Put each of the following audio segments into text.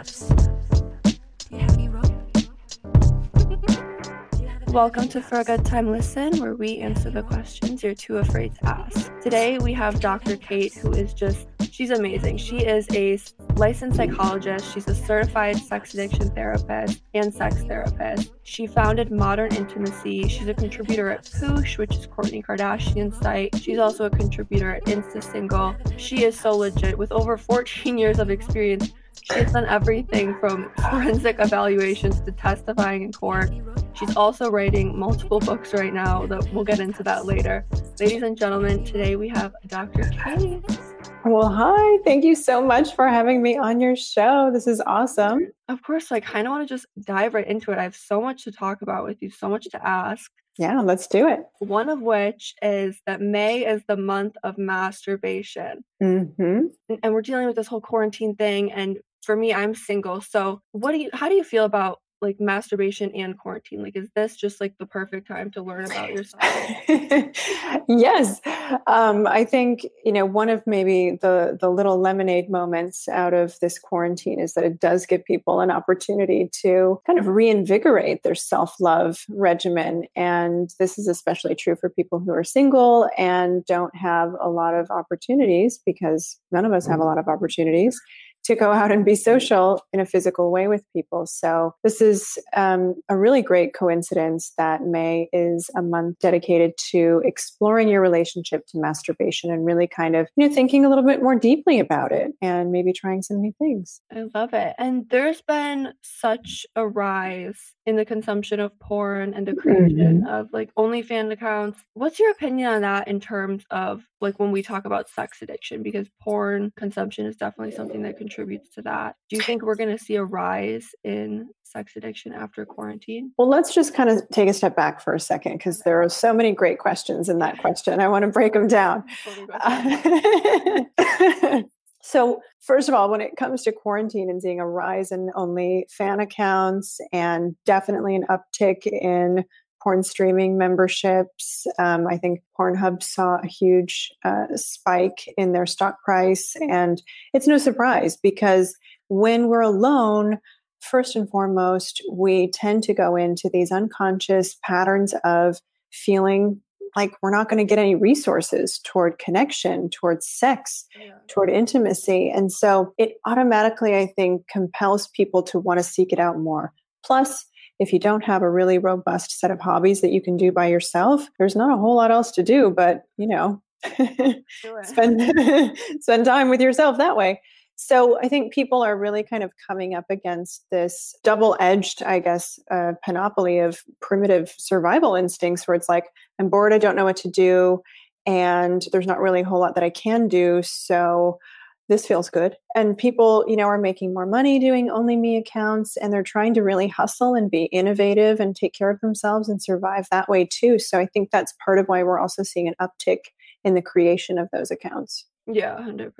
laughs. Do you have any rope? Welcome to For a Good Time, Listen, where we answer the questions you're too afraid to ask. Today we have Dr. Kate, who is just, she's amazing. She is a licensed psychologist. She's a certified sex addiction therapist and sex therapist. She founded Modern Intimacy. She's a contributor at Poosh, which is Kourtney Kardashian's site. She's also a contributor at Insta Single. She is so legit. With over 14 years of experience, she's done everything from forensic evaluations to testifying in court. She's also writing multiple books right now that we'll get into that later. Ladies and gentlemen, today we have Dr. Kate. Well, hi. Thank you so much for having me on your show. This is awesome. Of course, I kind of want to just dive right into it. I have so much to talk about with you, so much to ask. Yeah, let's do it. One of which is that May is the month of masturbation. Mm-hmm. And we're dealing with this whole quarantine thing. And for me, I'm single. So how do you feel about masturbation and quarantine? Is this just the perfect time to learn about yourself? Yes. I think, one of maybe the little lemonade moments out of this quarantine is that it does give people an opportunity to kind of reinvigorate their self-love regimen. And this is especially true for people who are single and don't have a lot of opportunities, because none of us have a lot of opportunities to go out and be social in a physical way with people. So this is a really great coincidence that May is a month dedicated to exploring your relationship to masturbation and really kind of thinking a little bit more deeply about it and maybe trying some new things. I love it. And there's been such a rise in the consumption of porn and the creation of OnlyFans accounts. What's your opinion on that in terms of when we talk about sex addiction? Because porn consumption is definitely something that contributes to that. Do you think we're going to see a rise in sex addiction after quarantine? Well, let's just kind of take a step back for a second, because there are so many great questions in that question. I want to break them down. So first of all, when it comes to quarantine and seeing a rise in OnlyFans accounts and definitely an uptick in porn streaming memberships. I think Pornhub saw a huge spike in their stock price. And it's no surprise, because when we're alone, first and foremost, we tend to go into these unconscious patterns of feeling like we're not going to get any resources toward connection, toward sex, toward intimacy. And so it automatically, I think, compels people to want to seek it out more. Plus, if you don't have a really robust set of hobbies that you can do by yourself, there's not a whole lot else to do, but, sure. spend time with yourself that way. So I think people are really kind of coming up against this double-edged, panoply of primitive survival instincts where it's like, I'm bored, I don't know what to do, and there's not really a whole lot that I can do. So this feels good. And people, are making more money doing only me accounts, and they're trying to really hustle and be innovative and take care of themselves and survive that way too. So I think that's part of why we're also seeing an uptick in the creation of those accounts. Yeah, 100%.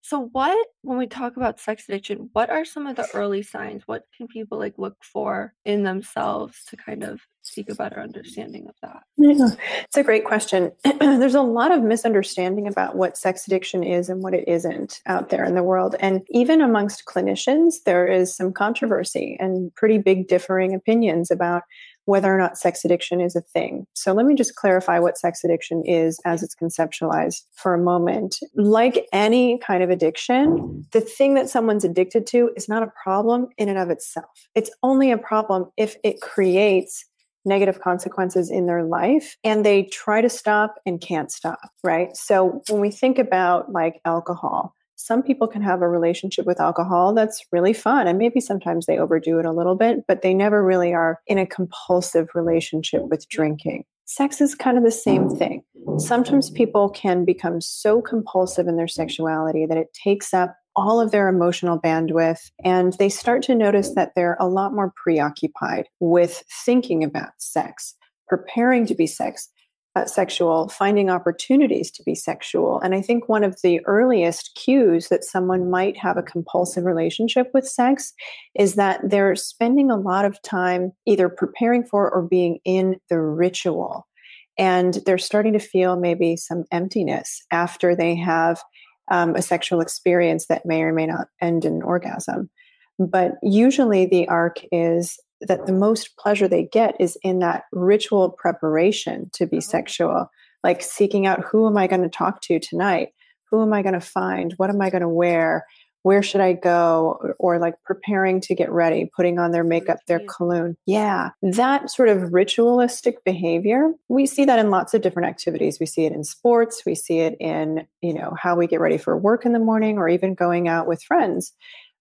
So when we talk about sex addiction, what are some of the early signs? What can people look for in themselves to kind of seek a better understanding of that? Yeah, it's a great question. There's a lot of misunderstanding about what sex addiction is and what it isn't out there in the world. And even amongst clinicians, there is some controversy and pretty big differing opinions about whether or not sex addiction is a thing. So let me just clarify what sex addiction is as it's conceptualized for a moment. Like any kind of addiction, the thing that someone's addicted to is not a problem in and of itself. It's only a problem if it creates negative consequences in their life and they try to stop and can't stop, right? So when we think about alcohol, some people can have a relationship with alcohol that's really fun. And maybe sometimes they overdo it a little bit, but they never really are in a compulsive relationship with drinking. Sex is kind of the same thing. Sometimes people can become so compulsive in their sexuality that it takes up all of their emotional bandwidth, and they start to notice that they're a lot more preoccupied with thinking about sex, preparing to be sexual, finding opportunities to be sexual. And I think one of the earliest cues that someone might have a compulsive relationship with sex is that they're spending a lot of time either preparing for or being in the ritual. And they're starting to feel maybe some emptiness after they have a sexual experience that may or may not end in orgasm. But usually the arc is that the most pleasure they get is in that ritual preparation to be sexual, like seeking out, who am I going to talk to tonight? Who am I going to find? What am I going to wear? Where should I go? Or like preparing to get ready, putting on their makeup, their cologne. Yeah. That sort of ritualistic behavior. We see that in lots of different activities. We see it in sports. We see it in, you know, how we get ready for work in the morning or even going out with friends.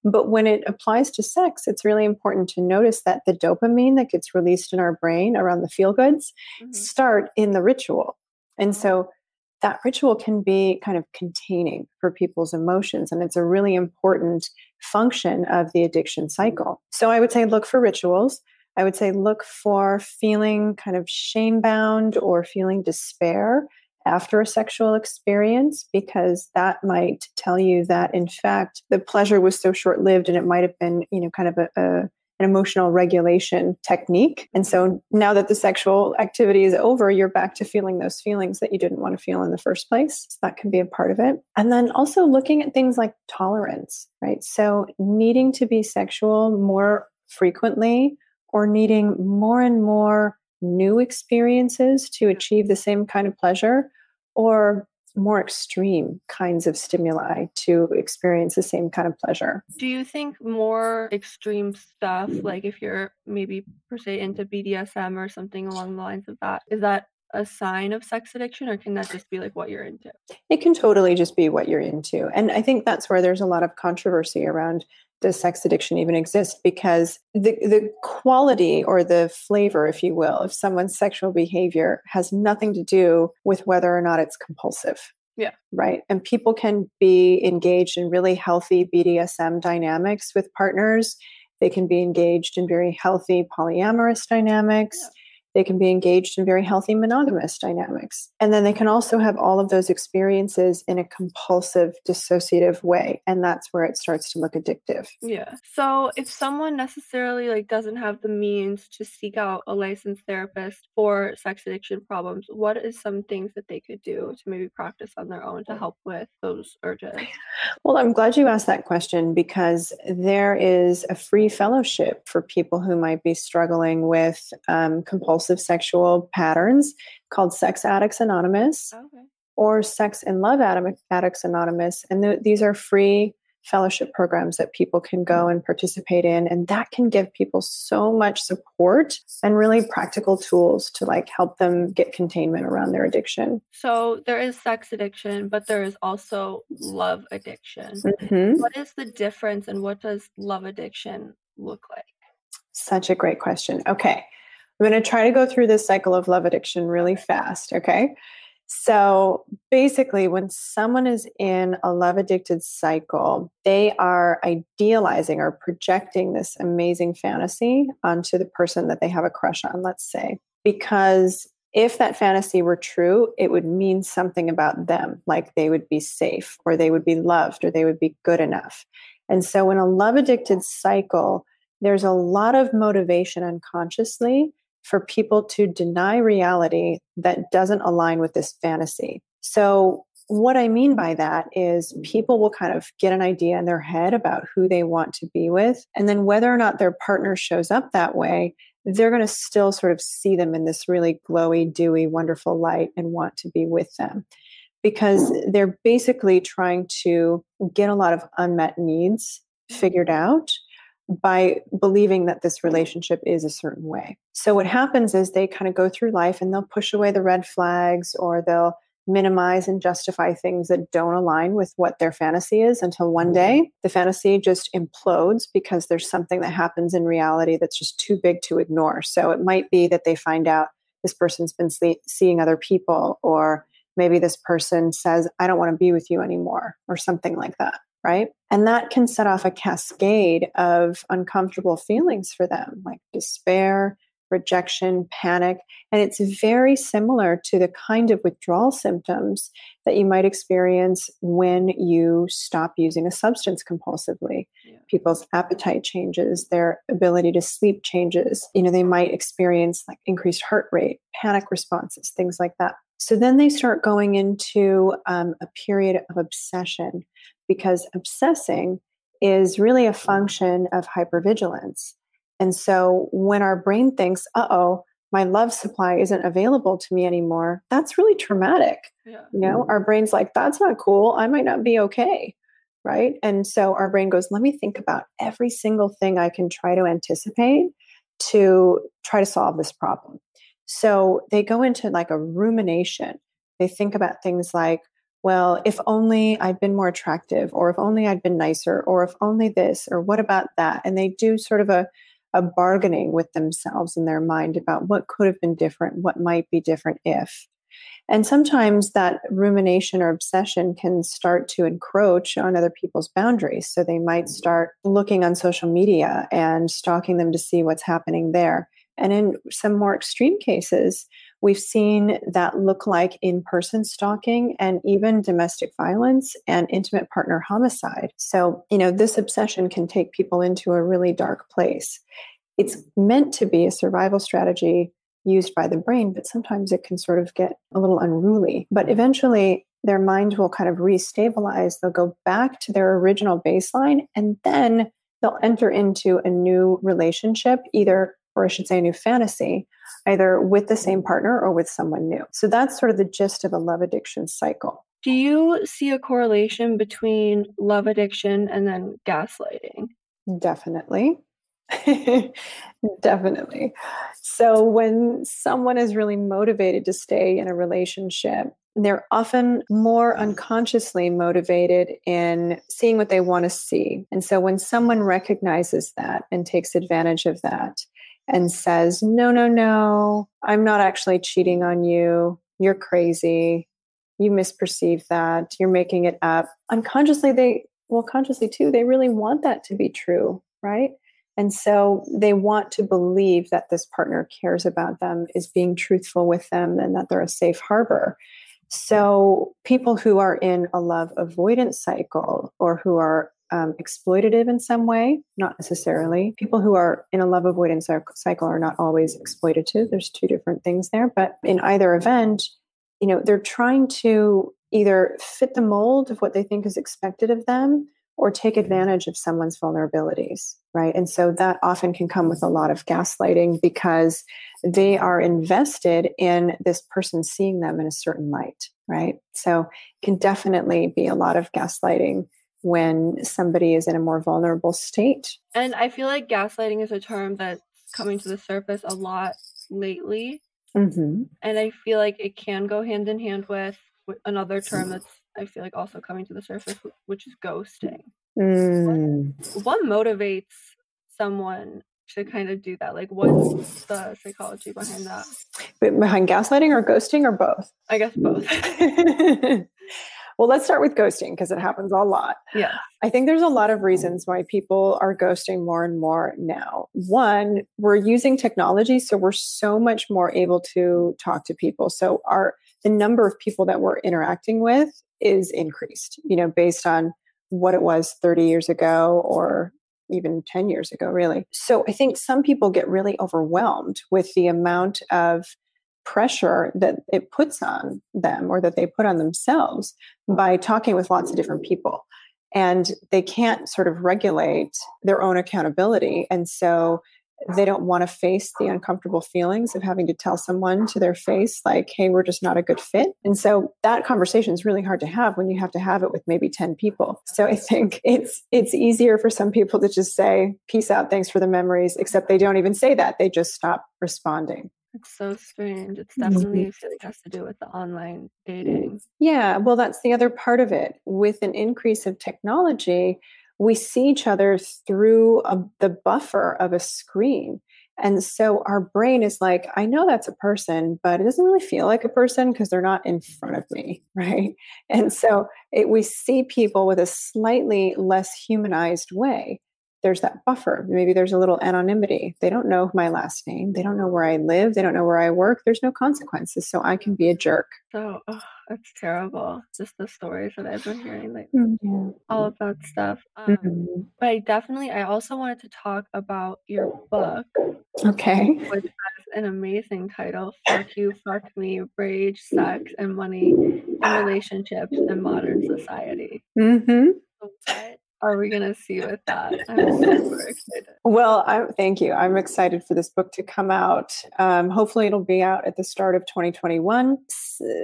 But when it applies to sex, it's really important to notice that the dopamine that gets released in our brain around the feel goods start in the ritual. And so that ritual can be kind of containing for people's emotions. And it's a really important function of the addiction cycle. So I would say, look for rituals. I would say, look for feeling kind of shame bound or feeling despair after a sexual experience, because that might tell you that, in fact, the pleasure was so short lived and it might have been, you know, kind of an emotional regulation technique. And so now that the sexual activity is over, you're back to feeling those feelings that you didn't want to feel in the first place. So that can be a part of it. And then also looking at things like tolerance, right? So needing to be sexual more frequently or needing more and more new experiences to achieve the same kind of pleasure, or more extreme kinds of stimuli to experience the same kind of pleasure. Do you think more extreme stuff, like if you're maybe per se into BDSM or something along the lines of that, is that a sign of sex addiction, or can that just be like what you're into? It can totally just be what you're into. And I think that's where there's a lot of controversy around, does sex addiction even exist? Because the quality or the flavor, if you will, of someone's sexual behavior has nothing to do with whether or not it's compulsive. Yeah. Right. And people can be engaged in really healthy BDSM dynamics with partners. They can be engaged in very healthy polyamorous dynamics. Yeah. They can be engaged in very healthy monogamous dynamics. And then they can also have all of those experiences in a compulsive, dissociative way. And that's where it starts to look addictive. Yeah. So if someone necessarily like doesn't have the means to seek out a licensed therapist for sex addiction problems, what is some things that they could do to maybe practice on their own to help with those urges? Well, I'm glad you asked that question, because there is a free fellowship for people who might be struggling with compulsive sexual patterns called Sex Addicts Anonymous or Sex and Love Addicts Anonymous. And these are free fellowship programs that people can go and participate in. And that can give people so much support and really practical tools to like help them get containment around their addiction. So there is sex addiction, but there is also love addiction. What is the difference, and what does love addiction look like? Such a great question. Okay. I'm going to try to go through this cycle of love addiction really fast, okay? So basically, when someone is in a love-addicted cycle, they are idealizing or projecting this amazing fantasy onto the person that they have a crush on, let's say. Because if that fantasy were true, it would mean something about them, like they would be safe, or they would be loved, or they would be good enough. And so in a love-addicted cycle, there's a lot of motivation unconsciously for people to deny reality that doesn't align with this fantasy. So what I mean by that is people will kind of get an idea in their head about who they want to be with. And then whether or not their partner shows up that way, they're going to still sort of see them in this really glowy, dewy, wonderful light and want to be with them, because they're basically trying to get a lot of unmet needs figured out by believing that this relationship is a certain way. So what happens is they kind of go through life and they'll push away the red flags, or they'll minimize and justify things that don't align with what their fantasy is, until one day the fantasy just implodes because there's something that happens in reality that's just too big to ignore. So it might be that they find out this person's been seeing other people, or maybe this person says, I don't want to be with you anymore, or something like that. Right? And that can set off a cascade of uncomfortable feelings for them, like despair, rejection, panic. And it's very similar to the kind of withdrawal symptoms that you might experience when you stop using a substance compulsively. Yeah. People's appetite changes, their ability to sleep changes. You know, they might experience like increased heart rate, panic responses, things like that. So then they start going into a period of obsession, because obsessing is really a function of hypervigilance. And so when our brain thinks, uh-oh, my love supply isn't available to me anymore, that's really traumatic. Yeah. You know, our brain's like, that's not cool. I might not be okay. Right. And so our brain goes, let me think about every single thing I can try to anticipate to try to solve this problem. So they go into like a rumination. They think about things like, well, if only I'd been more attractive, or if only I'd been nicer, or if only this, or what about that? And they do sort of a bargaining with themselves in their mind about what could have been different, what might be different if. And sometimes that rumination or obsession can start to encroach on other people's boundaries. So they might start looking on social media and stalking them to see what's happening there. And in some more extreme cases, we've seen that look like in-person stalking and even domestic violence and intimate partner homicide. So, you know, this obsession can take people into a really dark place. It's meant to be a survival strategy used by the brain, but sometimes it can sort of get a little unruly. But eventually their mind will kind of restabilize. They'll go back to their original baseline, and then they'll enter into a new relationship, either, or I should say a new fantasy, either with the same partner or with someone new. So that's sort of the gist of a love addiction cycle. Do you see a correlation between love addiction and then gaslighting? Definitely. Definitely. So when someone is really motivated to stay in a relationship, they're often more unconsciously motivated in seeing what they want to see. And so when someone recognizes that and takes advantage of that and says, no, no, no, I'm not actually cheating on you. You're crazy. You misperceive that. You're making it up. Unconsciously, consciously too, they really want that to be true, right? And so they want to believe that this partner cares about them, is being truthful with them, and that they're a safe harbor. So people who are in a love avoidance cycle, or who are exploitative in some way, not necessarily. People who are in a love avoidance cycle are not always exploitative. There's two different things there. But in either event, you know, they're trying to either fit the mold of what they think is expected of them, or take advantage of someone's vulnerabilities, right? And so that often can come with a lot of gaslighting, because they are invested in this person seeing them in a certain light, right? So it can definitely be a lot of gaslighting when somebody is in a more vulnerable state. And I feel like gaslighting is a term that's coming to the surface a lot lately. Mm-hmm. And I feel like it can go hand in hand with another term that's, I feel like, also coming to the surface, which is ghosting. Mm. What motivates someone to kind of do that? Like, what's the psychology behind that? Behind gaslighting or ghosting, or both? I guess both. Well, let's start with ghosting, because it happens a lot. Yeah. I think there's a lot of reasons why people are ghosting more and more now. One, we're using technology, so we're so much more able to talk to people. So the number of people that we're interacting with is increased, you know, based on what it was 30 years ago or even 10 years ago, really. So I think some people get really overwhelmed with the amount of pressure that it puts on them, or that they put on themselves, by talking with lots of different people. And they can't sort of regulate their own accountability. And so they don't want to face the uncomfortable feelings of having to tell someone to their face, like, hey, we're just not a good fit. And so that conversation is really hard to have when you have to have it with maybe 10 people. So I think it's easier for some people to just say, peace out, thanks for the memories, except they don't even say that. They just stop responding. It's so strange. It's definitely, I feel like, has to do with the online dating. Yeah. Well, that's the other part of it. With an increase of technology, we see each other through the buffer of a screen. And so our brain is like, I know that's a person, but it doesn't really feel like a person because they're not in front of me, right? And so we see people with a slightly less humanized way. There's that buffer. Maybe there's a little anonymity. They don't know my last name. They don't know where I live. They don't know where I work. There's no consequences. So I can be a jerk. Oh, that's terrible. Just the stories that I've been hearing, like, mm-hmm. all of that stuff. Mm-hmm. But I also wanted to talk about your book. Okay. Which has an amazing title, Fuck You, Fuck Me, Rage, Sex, and Money in Relationships in Modern Society. Mm-hmm. So what are we going to see with that? I'm super excited. Well, thank you. I'm excited for this book to come out. Hopefully it'll be out at the start of 2021.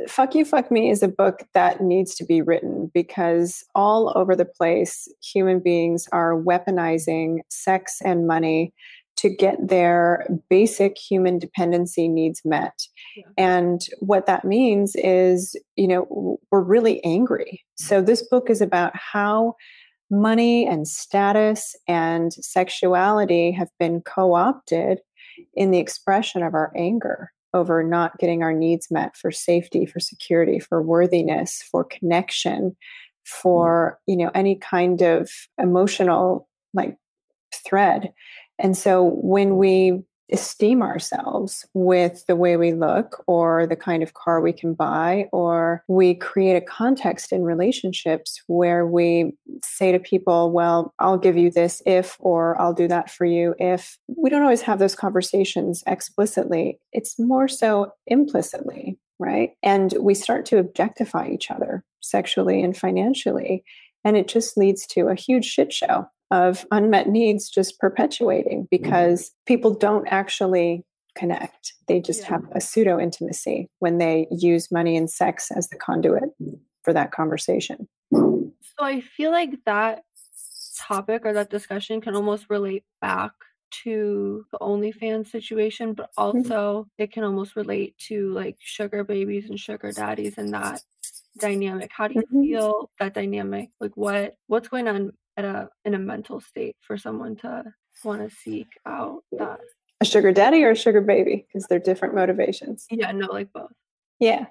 Fuck You, Fuck Me is a book that needs to be written because all over the place, human beings are weaponizing sex and money to get their basic human dependency needs met. Yeah. And what that means is, you know, we're really angry. So this book is about how money and status and sexuality have been co-opted in the expression of our anger over not getting our needs met for safety, for security, for worthiness, for connection, for, you know, any kind of emotional like thread. And so when we esteem ourselves with the way we look or the kind of car we can buy, or we create a context in relationships where we say to people, well, I'll give you this if, or I'll do that for you if. We don't always have those conversations explicitly. It's more so implicitly, right? And we start to objectify each other sexually and financially. And it just leads to a huge shit show of unmet needs just perpetuating because people don't actually connect. They just have a pseudo intimacy when they use money and sex as the conduit for that conversation. So I feel like that topic or that discussion can almost relate back to the OnlyFans situation, but also it can almost relate to like sugar babies and sugar daddies and that dynamic. How do you feel that dynamic? Like what's going on in a mental state for someone to want to seek out that? A sugar daddy or a sugar baby? Because they're different motivations. Yeah, no, like both. Yeah.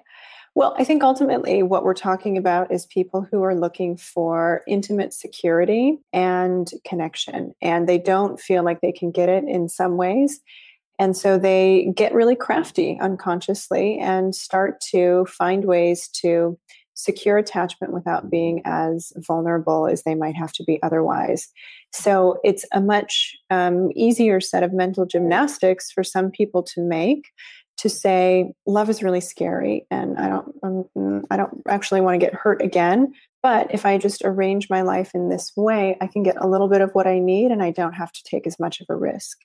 Well, I think ultimately what we're talking about is people who are looking for intimate security and connection, and they don't feel like they can get it in some ways. And so they get really crafty unconsciously and start to find ways to secure attachment without being as vulnerable as they might have to be otherwise. So it's a much easier set of mental gymnastics for some people to make, to say love is really scary and I don't actually want to get hurt again. But if I just arrange my life in this way, I can get a little bit of what I need and I don't have to take as much of a risk.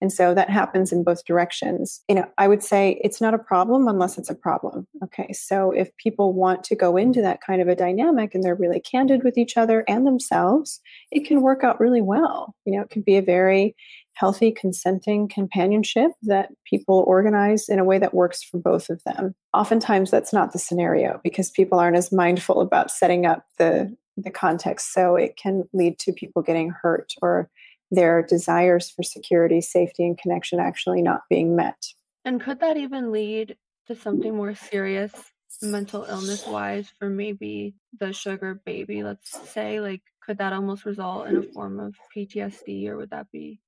And so that happens in both directions. You know, I would say it's not a problem unless it's a problem. Okay. So if people want to go into that kind of a dynamic and they're really candid with each other and themselves, it can work out really well. You know, it can be a very healthy, consenting companionship that people organize in a way that works for both of them. Oftentimes that's not the scenario because people aren't as mindful about setting up the context. So it can lead to people getting hurt or their desires for security, safety, and connection actually not being met. And could that even lead to something more serious mental illness-wise for maybe the sugar baby, let's say? Like, could that almost result in a form of PTSD, or would that be?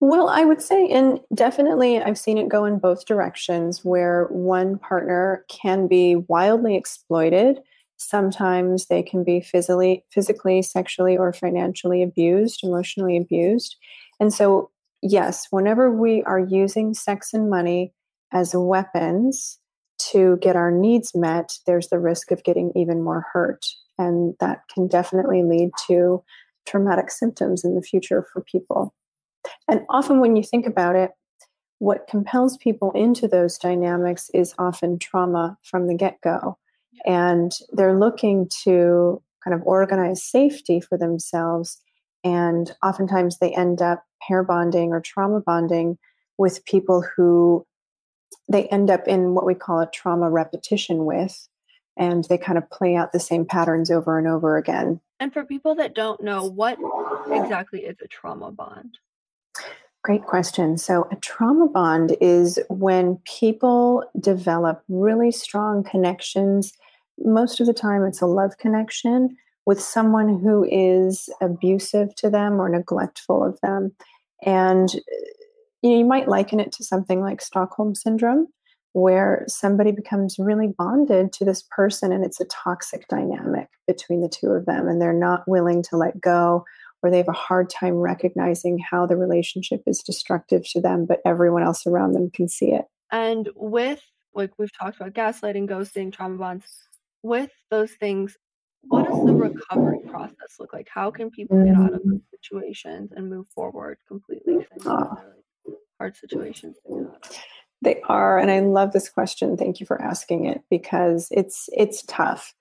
Well, I would say, and definitely I've seen it go in both directions where one partner can be wildly exploited. Sometimes they can be physically, sexually, or financially abused, emotionally abused. And so, yes, whenever we are using sex and money as weapons to get our needs met, there's the risk of getting even more hurt. And that can definitely lead to traumatic symptoms in the future for people. And often when you think about it, what compels people into those dynamics is often trauma from the get-go. And they're looking to kind of organize safety for themselves. And oftentimes they end up pair bonding or trauma bonding with people who they end up in what we call a trauma repetition with. And they kind of play out the same patterns over and over again. And for people that don't know, what exactly is a trauma bond? Great question. So a trauma bond is when people develop really strong connections. Most of the time it's a love connection with someone who is abusive to them or neglectful of them. And you might liken it to something like Stockholm syndrome, where somebody becomes really bonded to this person and it's a toxic dynamic between the two of them and they're not willing to let go, or they have a hard time recognizing how the relationship is destructive to them, but everyone else around them can see it. And with, like we've talked about gaslighting, ghosting, trauma bonds, with those things, what does the recovery process look like? How can people get out of those situations and move forward completely? Hard situations to get out of. They are, and I love this question. Thank you for asking it, because it's tough.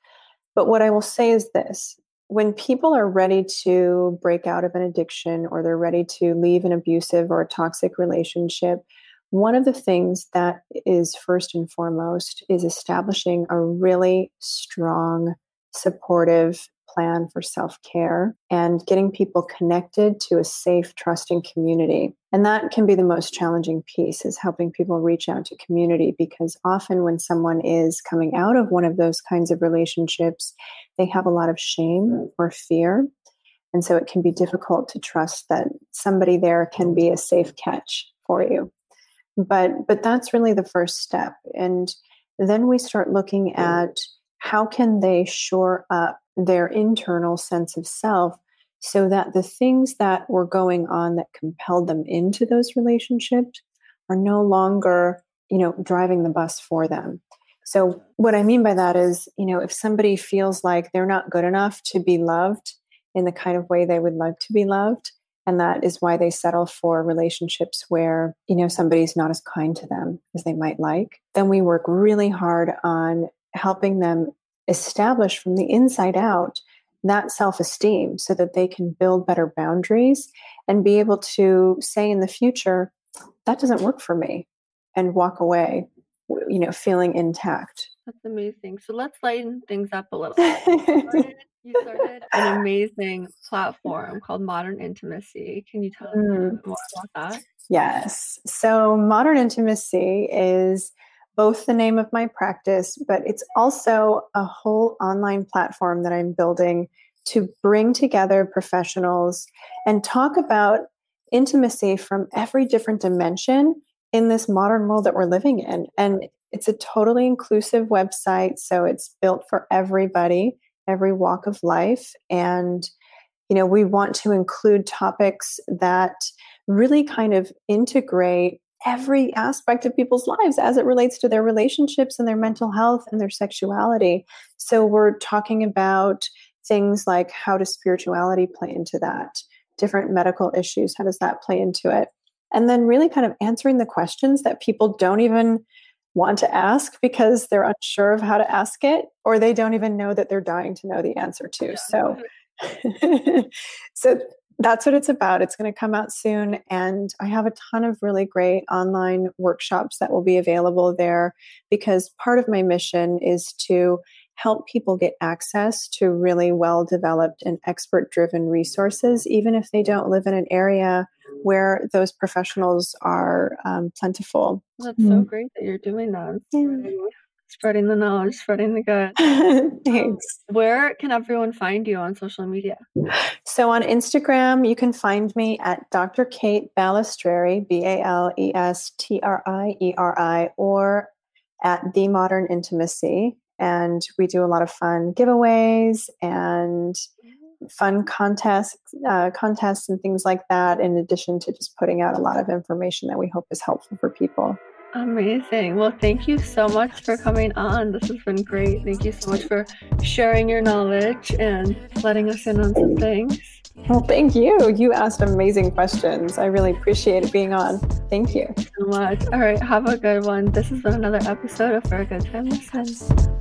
But what I will say is this: when people are ready to break out of an addiction, or they're ready to leave an abusive or toxic relationship, one of the things that is first and foremost is establishing a really strong, supportive plan for self-care and getting people connected to a safe, trusting community. And that can be the most challenging piece, is helping people reach out to community, because often when someone is coming out of one of those kinds of relationships, they have a lot of shame or fear. And so it can be difficult to trust that somebody there can be a safe catch for you. But that's really the first step. And then we start looking at how can they shore up their internal sense of self, so that the things that were going on that compelled them into those relationships are no longer, driving the bus for them. So what I mean by that is, if somebody feels like they're not good enough to be loved in the kind of way they would love to be loved, and that is why they settle for relationships where, somebody's not as kind to them as they might like, then we work really hard on helping them establish from the inside out that self-esteem, so that they can build better boundaries and be able to say in the future, that doesn't work for me, and walk away, feeling intact. That's amazing. So let's lighten things up a little bit. You started an amazing platform called Modern Intimacy. Can you tell us a little bit more about that? Yes. So Modern Intimacy is both the name of my practice, but it's also a whole online platform that I'm building to bring together professionals and talk about intimacy from every different dimension in this modern world that we're living in. And it's a totally inclusive website, so it's built for everybody, every walk of life. And, we want to include topics that really kind of integrate every aspect of people's lives as it relates to their relationships and their mental health and their sexuality. So we're talking about things like, how does spirituality play into that? Different medical issues, how does that play into it? And then really kind of answering the questions that people don't even want to ask because they're unsure of how to ask it, or they don't even know that they're dying to know the answer to. Yeah. So that's what it's about. It's going to come out soon. And I have a ton of really great online workshops that will be available there, because part of my mission is to help people get access to really well-developed and expert-driven resources, even if they don't live in an area where those professionals are plentiful. That's so great that you're doing that. Yeah. Spreading the knowledge, spreading the good. Thanks. Where can everyone find you on social media? So on Instagram, you can find me at Dr. Kate Balestrieri, Balestrieri, or at The Modern Intimacy. And we do a lot of fun giveaways and fun contests and things like that, in addition to just putting out a lot of information that we hope is helpful for people. Amazing. Well, thank you so much for coming on. This has been great. Thank you so much for sharing your knowledge and letting us in on some things. Well, thank you. You asked amazing questions. I really appreciate it being on. Thank you so much. All right. Have a good one. This has been another episode of For a Good Time. Listen.